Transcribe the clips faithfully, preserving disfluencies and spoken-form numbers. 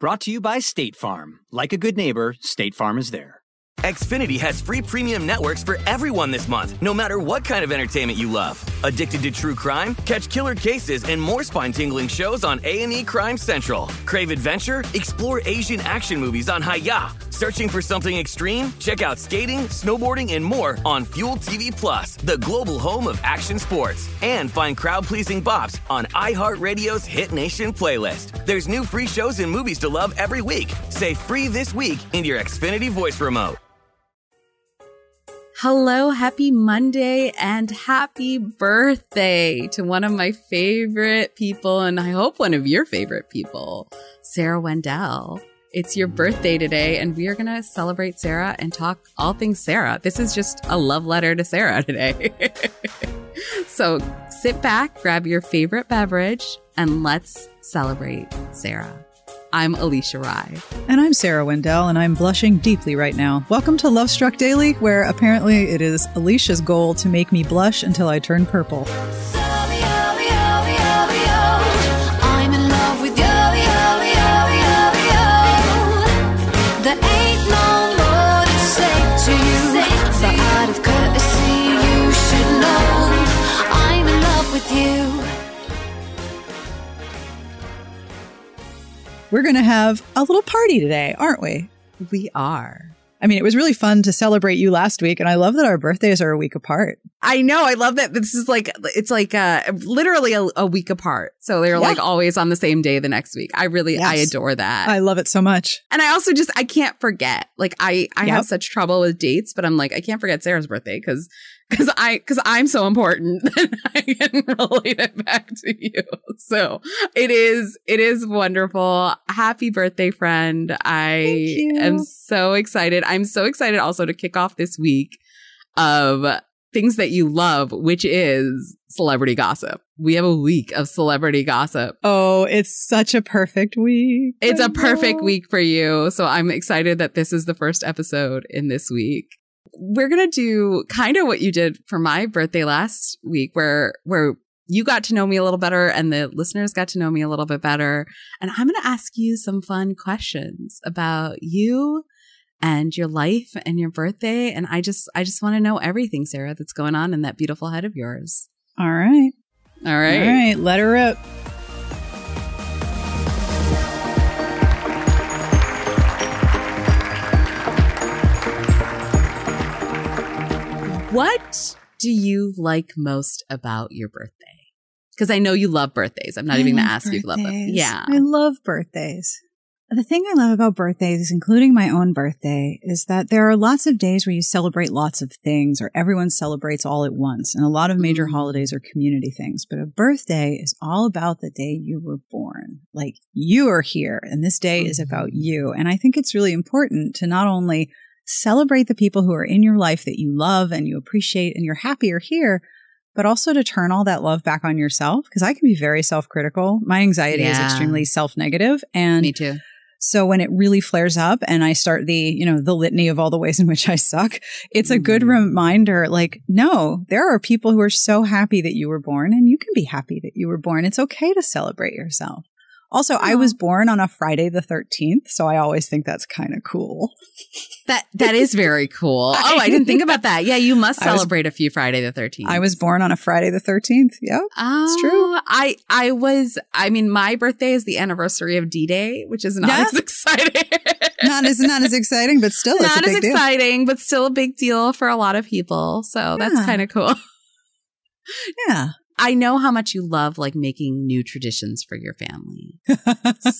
Brought to you by State Farm. Like a good neighbor, State Farm is there. Xfinity has free premium networks for everyone this month, no matter what kind of entertainment you love. Addicted to true crime? Catch killer cases and more spine-tingling shows on A and E Crime Central. Crave adventure? Explore Asian action movies on Hayah. Searching for something extreme? Check out skating, snowboarding, and more on Fuel T V Plus, the global home of action sports. And find crowd-pleasing bops on iHeartRadio's Hit Nation playlist. There's new free shows and movies to love every week. Say free this week in your Xfinity voice remote. Hello, happy Monday and happy birthday to one of my favorite people, and I hope one of your favorite people, Sarah Wendell. It's your birthday today, and we are going to celebrate Sarah and talk all things Sarah. This is just a love letter to Sarah today. So sit back, grab your favorite beverage, and let's celebrate Sarah. I'm Alicia Rye. And I'm Sarah Wendell, and I'm blushing deeply right now. Welcome to LoveStruck Daily, where apparently it is Alicia's goal to make me blush until I turn purple. I'm in love with you. There ain't no more to say to you. The art of courtesy you should know. I'm in love with you. We're going to have a little party today, aren't we? We are. I mean, it was really fun to celebrate you last week, and I love that our birthdays are a week apart. I know. I love that this is like, it's like uh, literally a, a week apart. So they're yeah. like always on the same day the next week. I really, yes. I adore that. I love it so much. And I also just, I can't forget. Like I, I yep. have such trouble with dates, but I'm like, I can't forget Sarah's birthday because Because I, because I'm so important that I can relate it back to you. So it is, it is wonderful. Happy birthday, friend! I am so excited. I'm so excited also to kick off this week of things that you love, which is celebrity gossip. We have a week of celebrity gossip. Oh, it's such a perfect week. It's I a know. perfect week for you. So I'm excited that this is the first episode in this week. We're going to do kind of what you did for my birthday last week, where where you got to know me a little better and the listeners got to know me a little bit better. And I'm going to ask you some fun questions about you and your life and your birthday. And I just I just want to know everything, Sarah, that's going on in that beautiful head of yours. All right. All right. All right. Let her rip. What do you like most about your birthday? Because I know you love birthdays. I'm not I even going to ask birthdays. you if you love them. Yeah. I love birthdays. The thing I love about birthdays, including my own birthday, is that there are lots of days where you celebrate lots of things or everyone celebrates all at once. And a lot of major holidays are community things. But a birthday is all about the day you were born. Like, you are here and this day is about you. And I think it's really important to not only celebrate the people who are in your life that you love and you appreciate and you're happy are here, but also to turn all that love back on yourself, because I can be very self-critical. My anxiety yeah. is extremely self-negative. And Me too. So when it really flares up and I start the, you know, the litany of all the ways in which I suck, it's mm-hmm. a good reminder, like, no, there are people who are so happy that you were born, and you can be happy that you were born. It's okay to celebrate yourself. Also, I was born on a Friday the thirteenth, so I always think that's kind of cool. That That is very cool. Oh, I didn't think about that. Yeah, you must celebrate was, a few Friday the thirteenth. I was born on a Friday the thirteenth. Yeah, oh, it's true. I, I was, I mean, my birthday is the anniversary of D-Day, which is not yeah. as exciting. Not as not as exciting, but still it's not a big as exciting, deal. But still a big deal for a lot of people. So yeah. that's kind of cool. Yeah. I know how much you love, like, making new traditions for your family.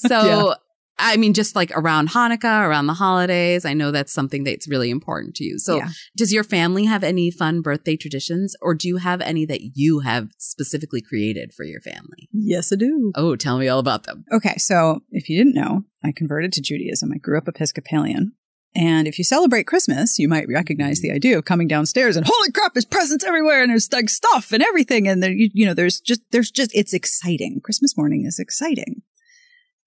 So, yeah. I mean, just like around Hanukkah, around the holidays, I know that's something that's really important to you. So yeah. does your family have any fun birthday traditions, or do you have any that you have specifically created for your family? Yes, I do. Oh, tell me all about them. Okay. So if you didn't know, I converted to Judaism. I grew up Episcopalian. And if you celebrate Christmas, you might recognize the idea of coming downstairs and holy crap, there's presents everywhere and there's like stuff and everything. And there, you, you know, there's just, there's just, it's exciting. Christmas morning is exciting.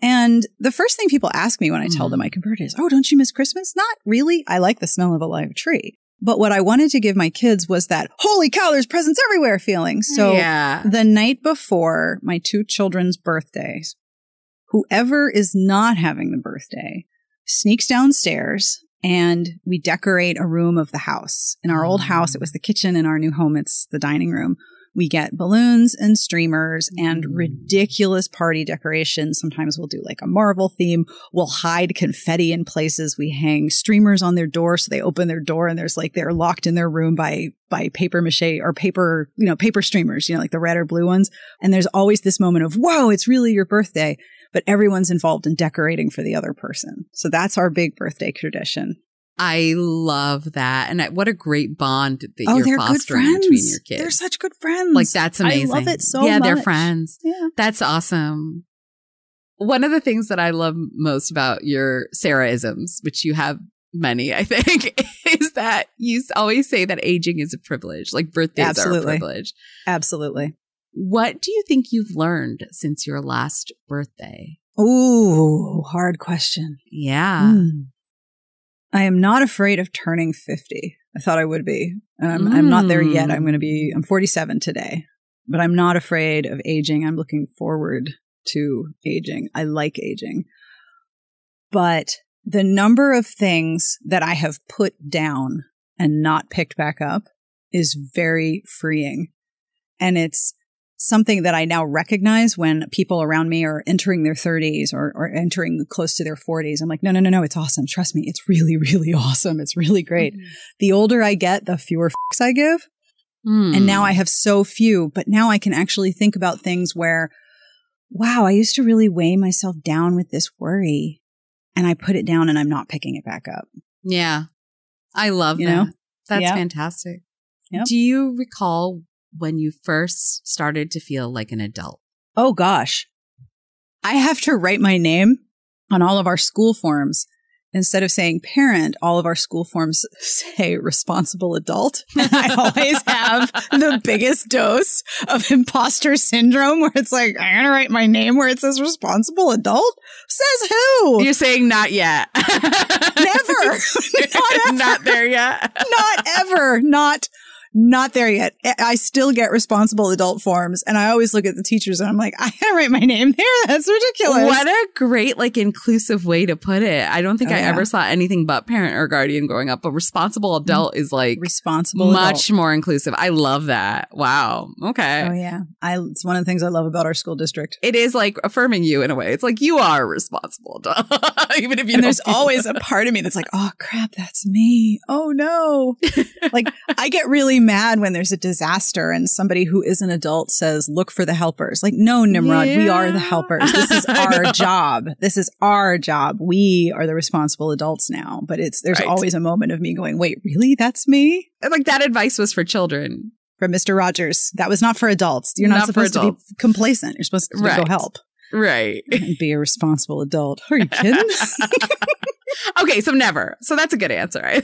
And the first thing people ask me when I tell mm. them I converted is, oh, don't you miss Christmas? Not really. I like the smell of a live tree. But what I wanted to give my kids was that, holy cow, there's presents everywhere feeling. So yeah. the night before my two children's birthdays, whoever is not having the birthday sneaks downstairs, and we decorate a room of the house. In our old house, it was the kitchen. In our new home, it's the dining room. We get balloons and streamers and ridiculous party decorations. Sometimes we'll do like a Marvel theme. We'll hide confetti in places. We hang streamers on their door so they open their door and there's like they're locked in their room by by paper mache or paper, you know, paper streamers, you know, like the red or blue ones. And there's always this moment of, whoa, it's really your birthday. But everyone's involved in decorating for the other person. So that's our big birthday tradition. I love that. And what a great bond that oh, you're fostering between your kids. They're such good friends. Like, that's amazing. I love it so yeah, much. Yeah, they're friends. Yeah. That's awesome. One of the things that I love most about your Sarahisms, which you have many, I think, is that you always say that aging is a privilege. Like, birthdays Absolutely. Are a privilege. Absolutely. What do you think you've learned since your last birthday? Ooh, hard question. Yeah. Mm. I am not afraid of turning fifty. I thought I would be. And I'm, mm. I'm not there yet. I'm going to be, I'm forty-seven today, but I'm not afraid of aging. I'm looking forward to aging. I like aging. But the number of things that I have put down and not picked back up is very freeing. And it's something that I now recognize when people around me are entering their thirties or, or entering close to their forties. I'm like, no, no, no, no. It's awesome. Trust me. It's really, really awesome. It's really great. Mm-hmm. The older I get, the fewer fucks I give. Mm. And now I have so few, but now I can actually think about things where, wow, I used to really weigh myself down with this worry and I put it down and I'm not picking it back up. Yeah. I love you that. Know? That's yeah. fantastic. Yep. Do you recall when you first started to feel like an adult? Oh, gosh. I have to write my name on all of our school forms. Instead of saying parent, all of our school forms say responsible adult. And I always have the biggest dose of imposter syndrome where it's like, I'm going to write my name where it says responsible adult. Says who? You're saying not yet. Never. Not ever. Not there yet. Not ever. Not Not there yet. I still get responsible adult forms. And I always look at the teachers and I'm like, I gotta write my name there. That's ridiculous. What a great, like, inclusive way to put it. I don't think oh, I yeah. ever saw anything but parent or guardian growing up. But responsible adult is like responsible, much adult. More inclusive. I love that. Wow. Okay. Oh, yeah. I, it's one of the things I love about our school district. It is like affirming you in a way. It's like you are a responsible adult. Even if you and there's always that. A part of me that's like, oh, crap, that's me. Oh, no. Like, I get really mad when there's a disaster and somebody who is an adult says, look for the helpers. Like, no, Nimrod, yeah. we are the helpers. This is our job. This is our job. We are the responsible adults now. But it's there's right. always a moment of me going, wait, really? That's me? And like, that advice was for children. From Mister Rogers. That was not for adults. You're not, not supposed to be complacent. You're supposed to right. go help. Right. And be a responsible adult. Are you kidding? Okay, so never. So that's a good answer. Right?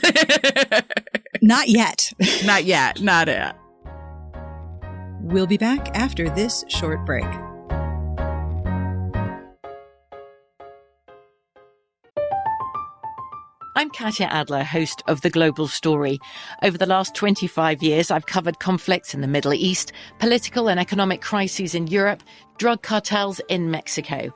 Not yet. Not yet. Not yet. We'll be back after this short break. I'm Katya Adler, host of The Global Story. Over the last twenty-five years, I've covered conflicts in the Middle East, political and economic crises in Europe, drug cartels in Mexico.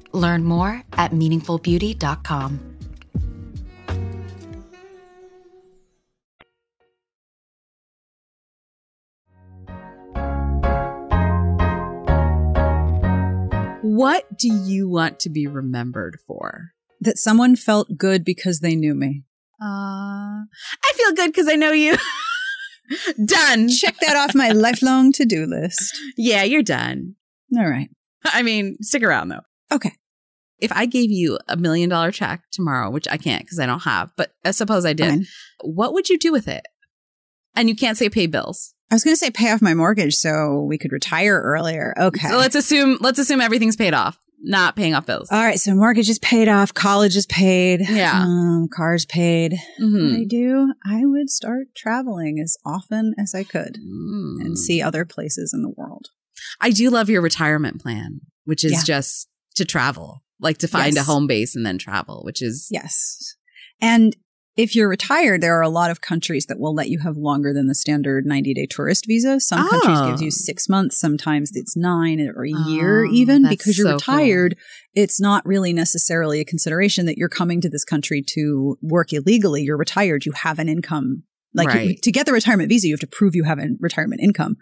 Learn more at meaningful beauty dot com. What do you want to be remembered for? That someone felt good because they knew me. Uh, I feel good because I know you. Done. Check that off my lifelong to-do list. Yeah, you're done. All right. I mean, stick around though. Okay. If I gave you a million dollar check tomorrow, which I can't because I don't have, but uh, suppose I did, okay, what would you do with it? And you can't say pay bills. I was going to say pay off my mortgage so we could retire earlier. Okay. So let's assume let's assume everything's paid off, not paying off bills. All right. So mortgage is paid off. College is paid. Yeah. Um, car's paid. Mm-hmm. What I do, I would start traveling as often as I could mm. and see other places in the world. I do love your retirement plan, which is yeah. just to travel, like to find yes. a home base and then travel, which is. Yes. And if you're retired, there are a lot of countries that will let you have longer than the standard ninety-day tourist visa. Some oh. countries gives you six months. Sometimes it's nine or a oh, year even. Because you're so retired, cool. It's not really necessarily a consideration that you're coming to this country to work illegally. You're retired. You have an income. Like right. you, to get the retirement visa, you have to prove you have a retirement income.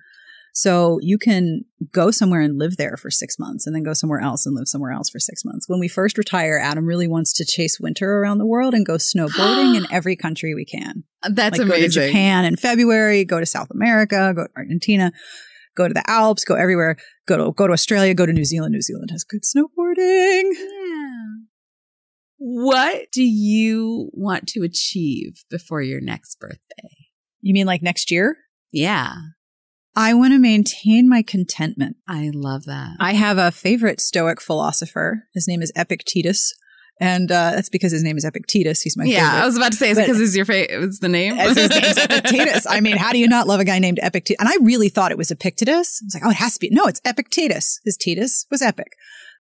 So you can go somewhere and live there for six months and then go somewhere else and live somewhere else for six months. When we first retire, Adam really wants to chase winter around the world and go snowboarding in every country we can. That's like, amazing. Go to Japan in February, go to South America, go to Argentina, go to the Alps, go everywhere, go to go to Australia, go to New Zealand. New Zealand has good snowboarding. Yeah. What do you want to achieve before your next birthday? You mean like next year? Yeah. I want to maintain my contentment. I love that. I have a favorite Stoic philosopher. His name is Epictetus. And uh, that's because his name is Epictetus. He's my yeah, favorite. Yeah, I was about to say, it's because it's your favorite. It's the name. His name's Epictetus. I mean, how do you not love a guy named Epictetus? And I really thought it was Epictetus. I was like, oh, it has to be. No, it's Epictetus. His Tetus was epic.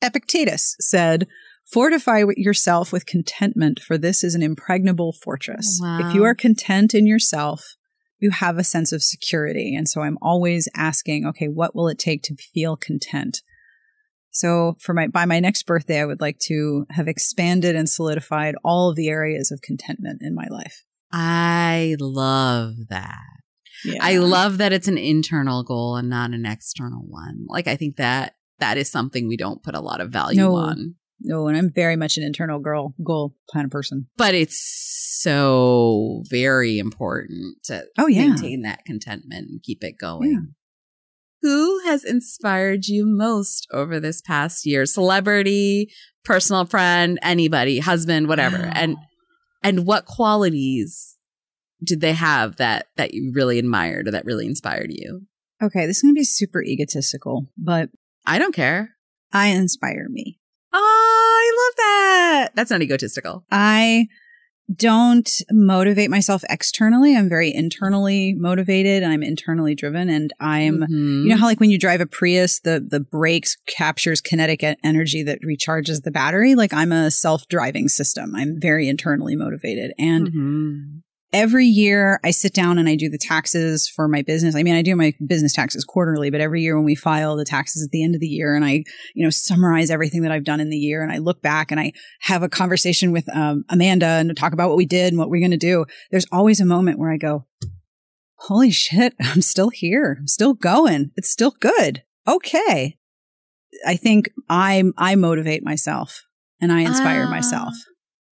Epictetus said, fortify yourself with contentment, for this is an impregnable fortress. Wow. If you are content in yourself, you have a sense of security. And so I'm always asking, okay, what will it take to feel content? So for my by my next birthday, I would like to have expanded and solidified all of the areas of contentment in my life. I love that. Yeah. I love that it's an internal goal and not an external one. Like, I think that that is something we don't put a lot of value no, on. No, and I'm very much an internal girl, goal kind of person. But it's so very important to oh, yeah. maintain that contentment and keep it going. Yeah. Who has inspired you most over this past year? Celebrity, personal friend, anybody, husband, whatever. Wow. And and what qualities did they have that that you really admired or that really inspired you? Okay, this is going to be super egotistical, but I don't care. I inspire me. Oh, I love that. That's not egotistical. I don't motivate myself externally. I'm very internally motivated. I'm internally driven. And I'm, mm-hmm. you know how like when you drive a Prius, the, the brakes captures kinetic energy that recharges the battery? Like I'm a self-driving system. I'm very internally motivated. And mm-hmm. every year I sit down and I do the taxes for my business. I mean, I do my business taxes quarterly, but every year when we file the taxes at the end of the year and I, you know, summarize everything that I've done in the year and I look back and I have a conversation with um, Amanda and talk about what we did and what we're going to do, there's always a moment where I go, holy shit, I'm still here. I'm still going. It's still good. Okay. I think I, I motivate myself and I inspire ah. myself.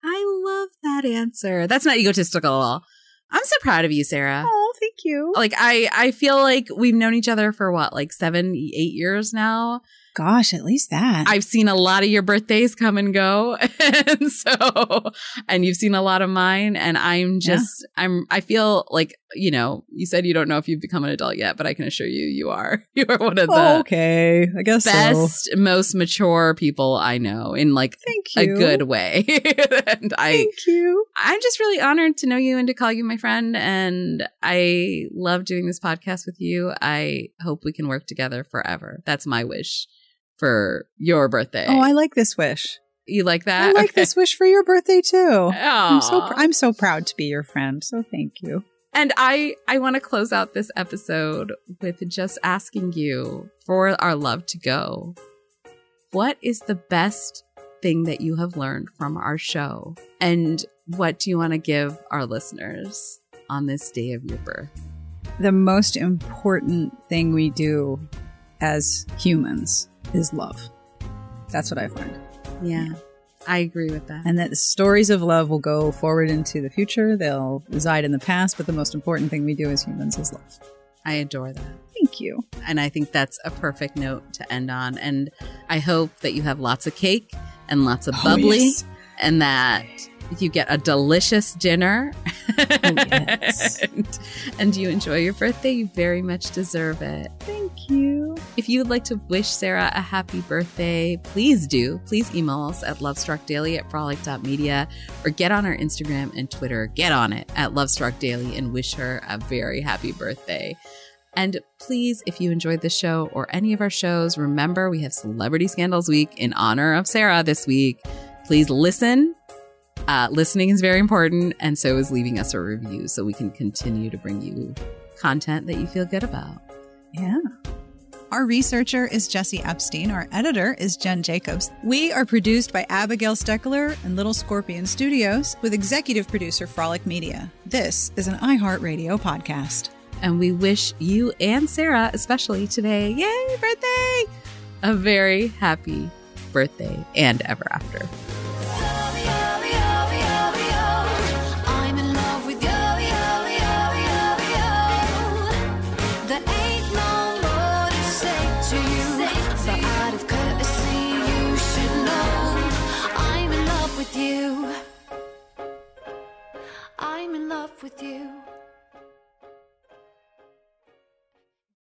I love that answer. That's not egotistical at all. I'm so proud of you, Sarah. Oh, thank you. Like, I, I feel like we've known each other for what, like seven, eight years now? Gosh, at least that. I've seen a lot of your birthdays come and go. And so, and you've seen a lot of mine. And I'm just, yeah. I'm, I feel like, you know, you said you don't know if you've become an adult yet, but I can assure you, you are. You are one of the oh, okay. I guess best, so. most mature people I know in like Thank you. a good way. And I, Thank you. I'm just really honored to know you and to call you my friend. And I love doing this podcast with you. I hope we can work together forever. That's my wish for your birthday. Oh, I like this wish. You like that? I like okay. this wish for your birthday too. Aww. I'm so pr- I'm so proud to be your friend. So thank you. And I, I want to close out this episode with just asking you for our love to go. What is the best thing that you have learned from our show? And what do you want to give our listeners on this day of your birth? The most important thing we do as humans is love. That's what I've learned. Yeah, I agree with that. And that the stories of love will go forward into the future. They'll reside in the past, but the most important thing we do as humans is love. I adore that. Thank you. And I think that's a perfect note to end on. And I hope that you have lots of cake and lots of bubbly oh, yes. and that you get a delicious dinner oh, yes. and, and you enjoy your birthday. You very much deserve it. Thank you. If you would like to wish Sarah a happy birthday, please do. Please email us at LoveStruckDaily at frolic dot media or get on our Instagram and Twitter. Get on it at LoveStruckDaily and wish her a very happy birthday. And please, if you enjoyed the show or any of our shows, remember we have Celebrity Scandals Week in honor of Sarah this week. Please listen. Uh, listening is very important, and so is leaving us a review so we can continue to bring you content that you feel good about. Yeah. Our researcher is Jesse Epstein. Our editor is Jen Jacobs. We are produced by Abigail Steckler and Little Scorpion Studios with executive producer Frolic Media. This is an iHeartRadio podcast. And we wish you and Sarah, especially today, yay, birthday, a very happy birthday and ever after. With you.